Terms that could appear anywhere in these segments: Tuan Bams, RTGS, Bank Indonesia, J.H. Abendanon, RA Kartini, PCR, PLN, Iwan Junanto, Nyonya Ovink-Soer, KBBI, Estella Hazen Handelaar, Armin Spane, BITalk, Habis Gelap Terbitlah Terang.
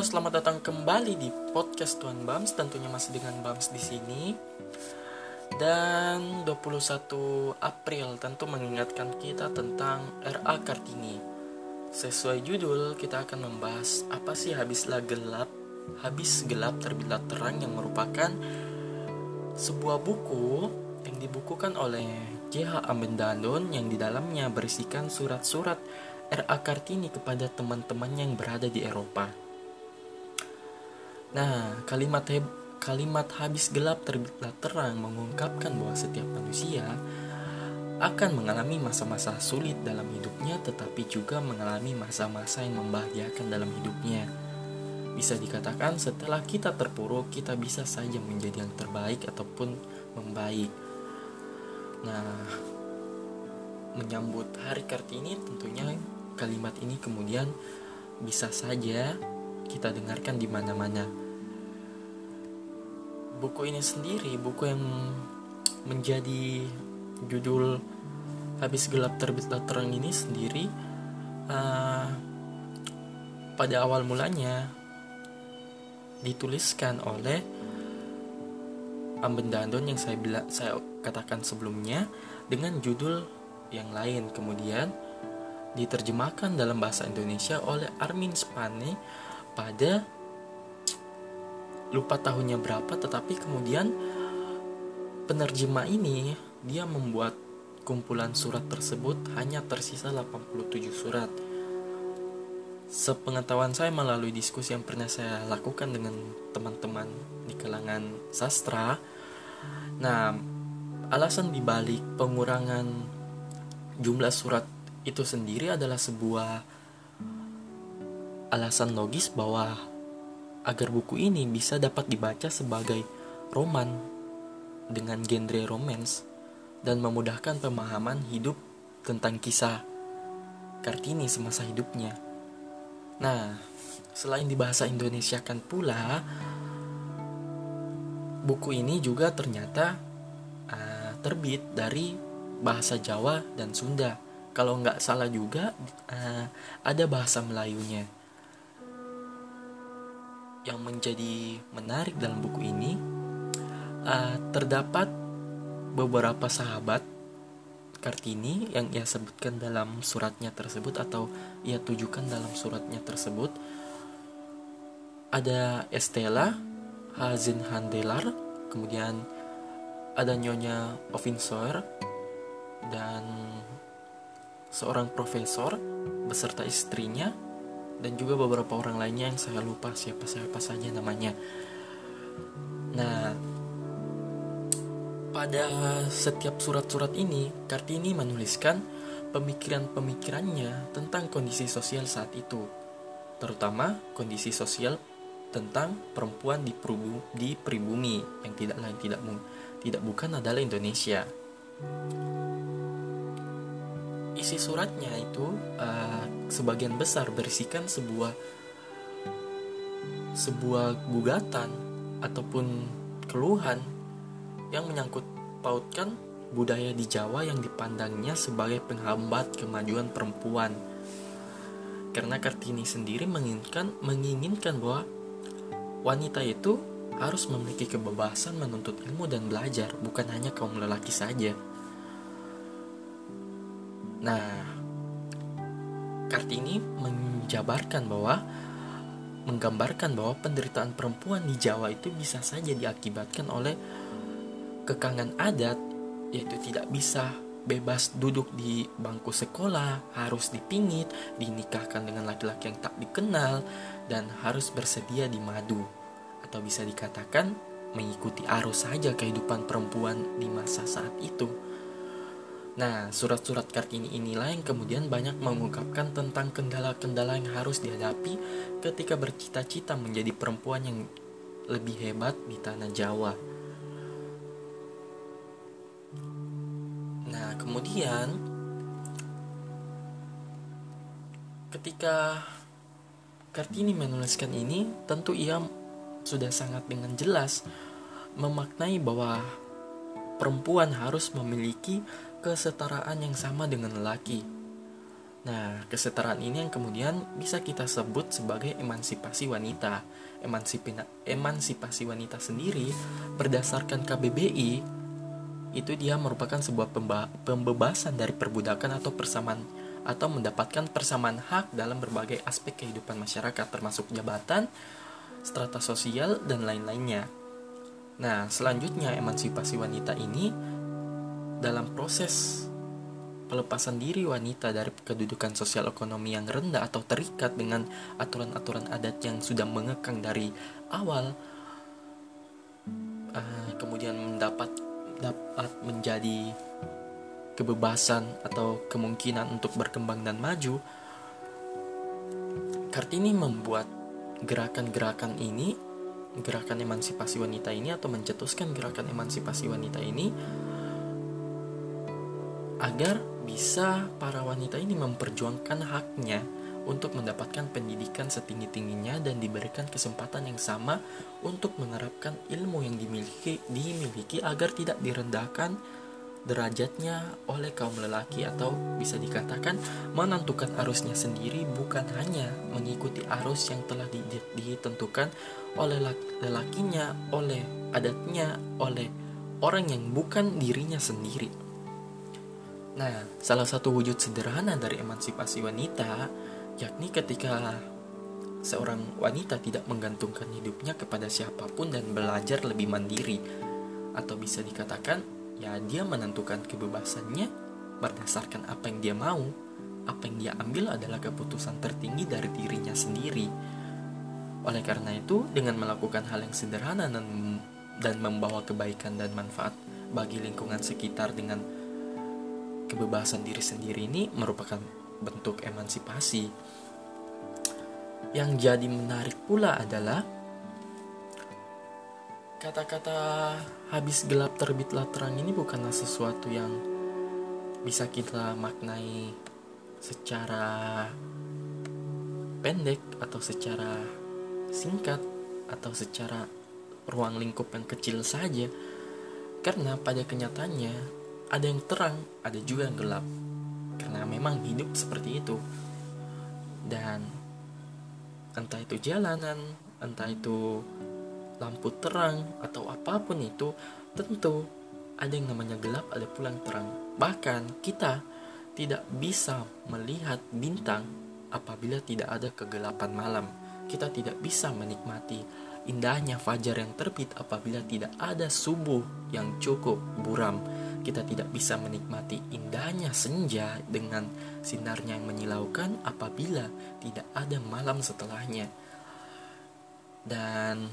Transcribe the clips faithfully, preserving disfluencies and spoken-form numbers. Halo, selamat datang kembali di podcast Tuan Bams, tentunya masih dengan Bams di sini. Dan dua puluh satu April tentu mengingatkan kita tentang R A Kartini. Sesuai judul, kita akan membahas apa sih habislah gelap, habis gelap terbitlah terang, yang merupakan sebuah buku yang dibukukan oleh J H Abendanon yang di dalamnya berisikan surat-surat R A Kartini kepada teman-teman yang berada di Eropa. Nah, kalimat heb- kalimat habis gelap terbitlah terang mengungkapkan bahwa setiap manusia akan mengalami masa-masa sulit dalam hidupnya, tetapi juga mengalami masa-masa yang membahagiakan dalam hidupnya. Bisa dikatakan setelah kita terpuruk, kita bisa saja menjadi yang terbaik ataupun membaik. Nah, menyambut Hari Kartini tentunya kalimat ini kemudian bisa saja kita dengarkan di mana-mana. Buku ini sendiri, buku yang menjadi judul Habis Gelap Terbitlah Terang ini sendiri, uh, pada awal mulanya dituliskan oleh Abendanon yang saya bila, saya katakan sebelumnya dengan judul yang lain, kemudian diterjemahkan dalam bahasa Indonesia oleh Armin Spane pada lupa tahunnya berapa, tetapi kemudian penerjemah ini dia membuat kumpulan surat tersebut hanya tersisa delapan puluh tujuh surat. Sepengetahuan saya melalui diskusi yang pernah saya lakukan dengan teman-teman di kalangan sastra, nah, alasan dibalik pengurangan jumlah surat itu sendiri adalah sebuah alasan logis bahwa agar buku ini bisa dapat dibaca sebagai roman dengan genre romance dan memudahkan pemahaman hidup tentang kisah Kartini semasa hidupnya. Nah, selain di bahasa Indonesia kan pula, buku ini juga ternyata uh, terbit dari bahasa Jawa dan Sunda. Kalau nggak salah juga uh, ada bahasa Melayunya. Yang menjadi menarik dalam buku ini, uh, terdapat beberapa sahabat Kartini yang ia sebutkan dalam suratnya tersebut atau ia tujukan dalam suratnya tersebut. Ada Estella Hazen Handelaar, kemudian ada Nyonya Ovink-Soer dan seorang profesor beserta istrinya, dan juga beberapa orang lainnya yang saya lupa siapa-siapa saja namanya. Nah, pada setiap surat-surat ini, Kartini menuliskan pemikiran-pemikirannya tentang kondisi sosial saat itu, terutama kondisi sosial tentang perempuan di, perubu, di pribumi yang tidak lain tidak tidak bukan adalah Indonesia. Isi suratnya itu uh, sebagian besar berisikan sebuah sebuah gugatan ataupun keluhan yang menyangkut pautkan budaya di Jawa yang dipandangnya sebagai penghambat kemajuan perempuan. Karena Kartini sendiri menginginkan menginginkan bahwa wanita itu harus memiliki kebebasan menuntut ilmu dan belajar, bukan hanya kaum lelaki saja. Nah, Kartini menjabarkan bahwa menggambarkan bahwa penderitaan perempuan di Jawa itu bisa saja diakibatkan oleh kekangan adat, yaitu tidak bisa bebas duduk di bangku sekolah, harus dipingit, dinikahkan dengan laki-laki yang tak dikenal, dan harus bersedia dimadu, atau bisa dikatakan mengikuti arus saja kehidupan perempuan di masa saat itu. Nah, surat-surat Kartini inilah yang kemudian banyak mengungkapkan tentang kendala-kendala yang harus dihadapi ketika bercita-cita menjadi perempuan yang lebih hebat di tanah Jawa. Nah, kemudian ketika Kartini menuliskan ini, tentu ia sudah sangat dengan jelas memaknai bahwa perempuan harus memiliki kesetaraan yang sama dengan lelaki. Nah, kesetaraan ini yang kemudian bisa kita sebut sebagai emansipasi wanita. Emansipina, emansipasi wanita sendiri berdasarkan K B B I itu dia merupakan sebuah pemba, pembebasan dari perbudakan atau persamaan atau mendapatkan persamaan hak dalam berbagai aspek kehidupan masyarakat termasuk jabatan, strata sosial dan lain-lainnya. Nah, selanjutnya emansipasi wanita ini dalam proses pelepasan diri wanita dari kedudukan sosial ekonomi yang rendah atau terikat dengan aturan-aturan adat yang sudah mengekang dari awal, uh, kemudian mendapat dapat menjadi kebebasan atau kemungkinan untuk berkembang dan maju. Kartini membuat gerakan-gerakan ini, gerakan emansipasi wanita ini atau mencetuskan gerakan emansipasi wanita ini agar bisa para wanita ini memperjuangkan haknya untuk mendapatkan pendidikan setinggi-tingginya dan diberikan kesempatan yang sama untuk menerapkan ilmu yang dimiliki, dimiliki agar tidak direndahkan derajatnya oleh kaum lelaki atau bisa dikatakan menentukan arusnya sendiri bukan hanya mengikuti arus yang telah ditentukan oleh lelakinya, oleh adatnya, oleh orang yang bukan dirinya sendiri. Nah, salah satu wujud sederhana dari emansipasi wanita, yakni ketika seorang wanita tidak menggantungkan hidupnya kepada siapapun dan belajar lebih mandiri. Atau bisa dikatakan, ya dia menentukan kebebasannya berdasarkan apa yang dia mau. Apa yang dia ambil adalah keputusan tertinggi dari dirinya sendiri. Oleh karena itu, dengan melakukan hal yang sederhana dan membawa kebaikan dan manfaat bagi lingkungan sekitar dengan kebebasan diri sendiri ini merupakan bentuk emansipasi. Yang jadi menarik pula adalah kata-kata habis gelap terbitlah terang ini bukanlah sesuatu yang bisa kita maknai secara pendek atau secara singkat atau secara ruang lingkup yang kecil saja, karena pada kenyataannya ada yang terang, ada juga yang gelap. Karena memang hidup seperti itu. Dan entah itu jalanan, entah itu lampu terang, atau apapun itu, tentu ada yang namanya gelap, ada pula yang terang. Bahkan kita tidak bisa melihat bintang apabila tidak ada kegelapan malam. Kita tidak bisa menikmati indahnya fajar yang terbit apabila tidak ada subuh yang cukup buram. Kita tidak bisa menikmati indahnya senja dengan sinarnya yang menyilaukan apabila tidak ada malam setelahnya. Dan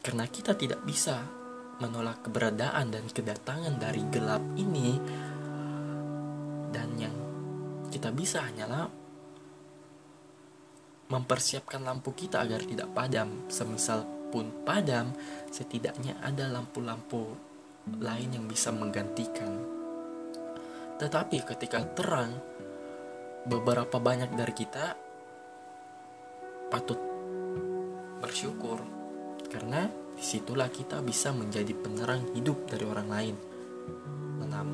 karena kita tidak bisa menolak keberadaan dan kedatangan dari gelap ini, dan yang kita bisa hanyalah mempersiapkan lampu kita agar tidak padam. Semisal pun padam, setidaknya ada lampu-lampu lain yang bisa menggantikan. Tetapi ketika terang, beberapa banyak dari kita patut bersyukur karena disitulah kita bisa menjadi penerang hidup dari orang lain. Enam.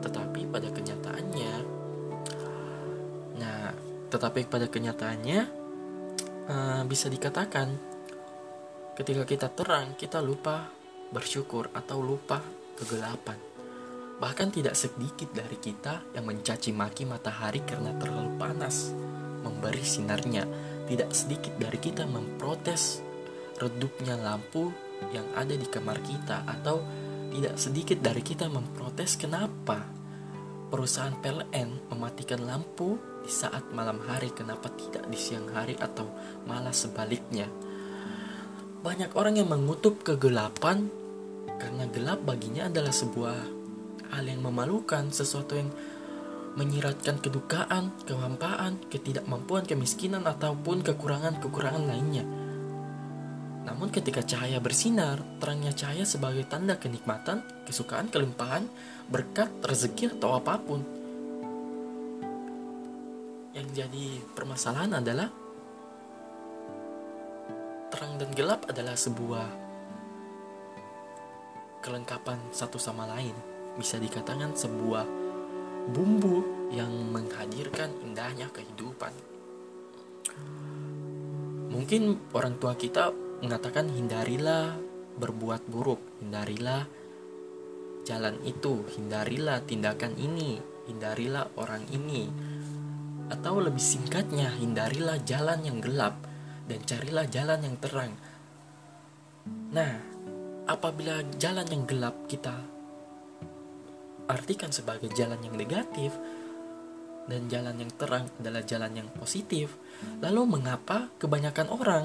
Tetapi pada kenyataannya, nah, tetapi pada kenyataannya uh, bisa dikatakan ketika kita terang kita lupa bersyukur atau lupa kegelapan. Bahkan tidak sedikit dari kita yang mencaci maki matahari karena terlalu panas memberi sinarnya. Tidak sedikit dari kita memprotes redupnya lampu yang ada di kamar kita, atau tidak sedikit dari kita memprotes kenapa perusahaan P L N mematikan lampu di saat malam hari, kenapa tidak di siang hari atau malah sebaliknya. Banyak orang yang mengutuk kegelapan karena gelap baginya adalah sebuah hal yang memalukan, sesuatu yang menyiratkan kedukaan, kehampaan, ketidakmampuan, kemiskinan, ataupun kekurangan-kekurangan lainnya. Namun ketika cahaya bersinar, terangnya cahaya sebagai tanda kenikmatan, kesukaan, kelimpahan, berkat, rezeki, atau apapun. Yang jadi permasalahan adalah terang dan gelap adalah sebuah kelengkapan satu sama lain. Bisa dikatakan sebuah bumbu yang menghadirkan indahnya kehidupan. Mungkin orang tua kita mengatakan hindarilah berbuat buruk, hindarilah jalan itu, hindarilah tindakan ini, hindarilah orang ini. Atau lebih singkatnya, hindarilah jalan yang gelap dan carilah jalan yang terang. Nah, apabila jalan yang gelap kita artikan sebagai jalan yang negatif dan jalan yang terang adalah jalan yang positif, lalu mengapa kebanyakan orang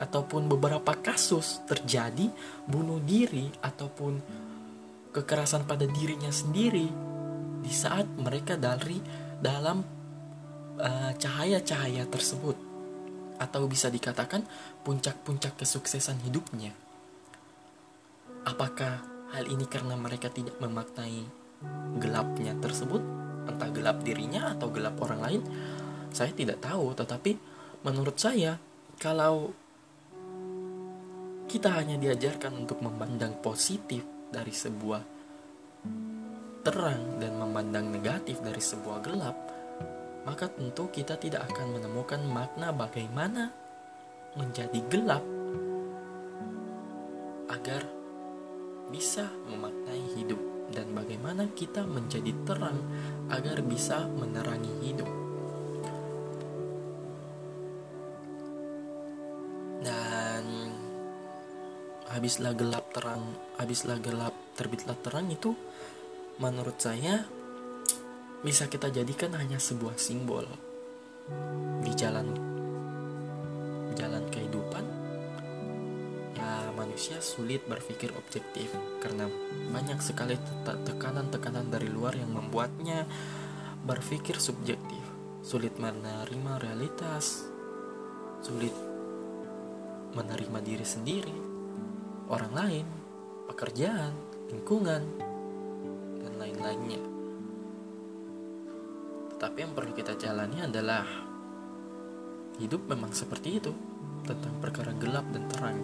ataupun beberapa kasus terjadi bunuh diri ataupun kekerasan pada dirinya sendiri di saat mereka dari dalam uh, cahaya-cahaya tersebut, atau bisa dikatakan puncak-puncak kesuksesan hidupnya? Apakah hal ini karena mereka tidak memaknai gelapnya tersebut, entah gelap dirinya atau gelap orang lain, saya tidak tahu. Tetapi menurut saya, kalau kita hanya diajarkan untuk memandang positif dari sebuah terang dan memandang negatif dari sebuah gelap, maka tentu kita tidak akan menemukan makna bagaimana menjadi gelap agar bisa memaknai hidup, dan bagaimana kita menjadi terang agar bisa menerangi hidup. Dan habislah gelap terang, habislah gelap terbitlah terang itu menurut saya bisa kita jadikan hanya sebuah simbol di jalan jalan kehidupan. Ya, manusia sulit berpikir objektif karena banyak sekali tekanan-tekanan dari luar yang membuatnya berpikir subjektif, sulit menerima realitas, sulit menerima diri sendiri, orang lain, pekerjaan, lingkungan, dan lain-lainnya. Tetapi yang perlu kita jalani adalah hidup memang seperti itu, tentang perkara gelap dan terang.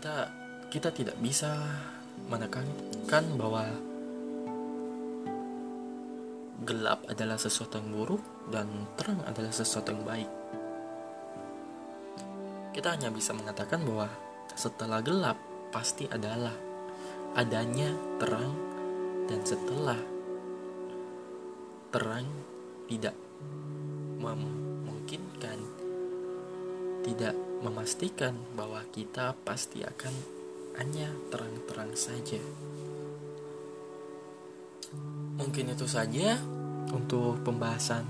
Kita, kita tidak bisa menekankan bahwa gelap adalah sesuatu yang buruk dan terang adalah sesuatu yang baik. Kita hanya bisa mengatakan bahwa setelah gelap pasti adalah adanya terang, dan setelah terang tidak memungkinkan, tidak memastikan bahwa kita pasti akan hanya terang-terang saja. Mungkin itu saja untuk pembahasan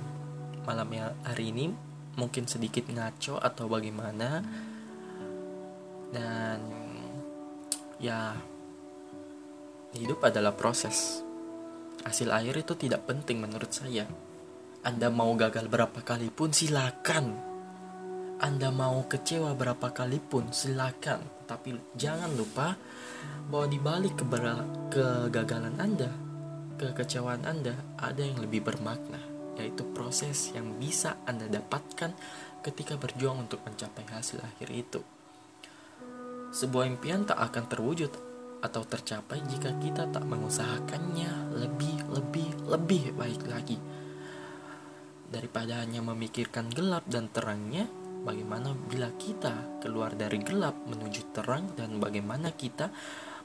malam hari ini, mungkin sedikit ngaco atau bagaimana. Dan ya, hidup adalah proses. Hasil akhir itu tidak penting menurut saya. Anda mau gagal berapa kali pun silakan. Anda mau kecewa berapa kali pun silakan, tapi jangan lupa bahwa di balik kebera- kegagalan Anda, kekecewaan Anda, ada yang lebih bermakna, yaitu proses yang bisa Anda dapatkan ketika berjuang untuk mencapai hasil akhir itu. Sebuah impian tak akan terwujud atau tercapai jika kita tak mengusahakannya lebih, lebih, lebih baik lagi. Daripada hanya memikirkan gelap dan terangnya, bagaimana bila kita keluar dari gelap menuju terang, dan bagaimana kita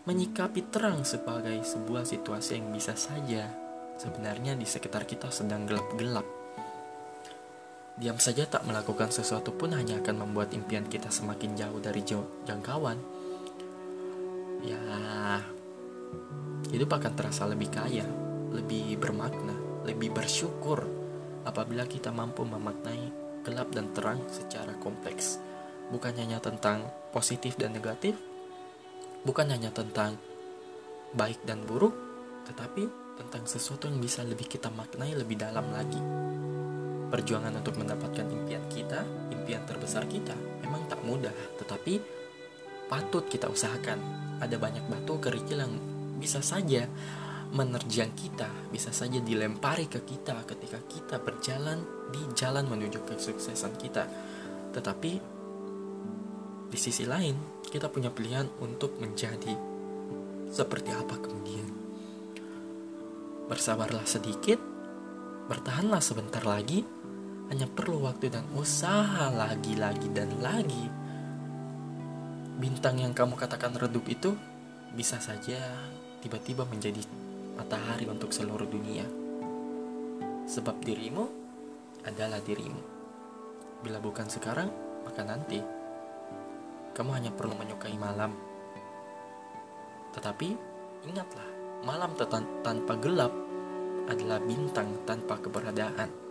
menyikapi terang sebagai sebuah situasi yang bisa saja sebenarnya di sekitar kita sedang gelap-gelap. Diam saja tak melakukan sesuatu pun hanya akan membuat impian kita semakin jauh dari jangkauan. Ya, hidup akan terasa lebih kaya, lebih bermakna, lebih bersyukur apabila kita mampu memaknai gelap dan terang secara kompleks. Bukan hanya tentang positif dan negatif, bukan hanya tentang baik dan buruk, tetapi tentang sesuatu yang bisa lebih kita maknai lebih dalam lagi. Perjuangan untuk mendapatkan impian kita, impian terbesar kita, memang tak mudah, tetapi patut kita usahakan. Ada banyak batu kerikil yang bisa saja menerjang kita, bisa saja dilempari ke kita ketika kita berjalan di jalan menuju kesuksesan kita. Tetapi di sisi lain, kita punya pilihan untuk menjadi seperti apa kemudian. Bersabarlah sedikit, bertahanlah sebentar lagi, hanya perlu waktu dan usaha lagi-lagi dan lagi. Bintang yang kamu katakan redup itu bisa saja tiba-tiba menjadi matahari untuk seluruh dunia. Sebab dirimu adalah dirimu. Bila bukan sekarang, maka nanti. Kamu hanya perlu menyukai malam. Tetapi ingatlah, malam tanpa gelap adalah bintang tanpa keberadaan.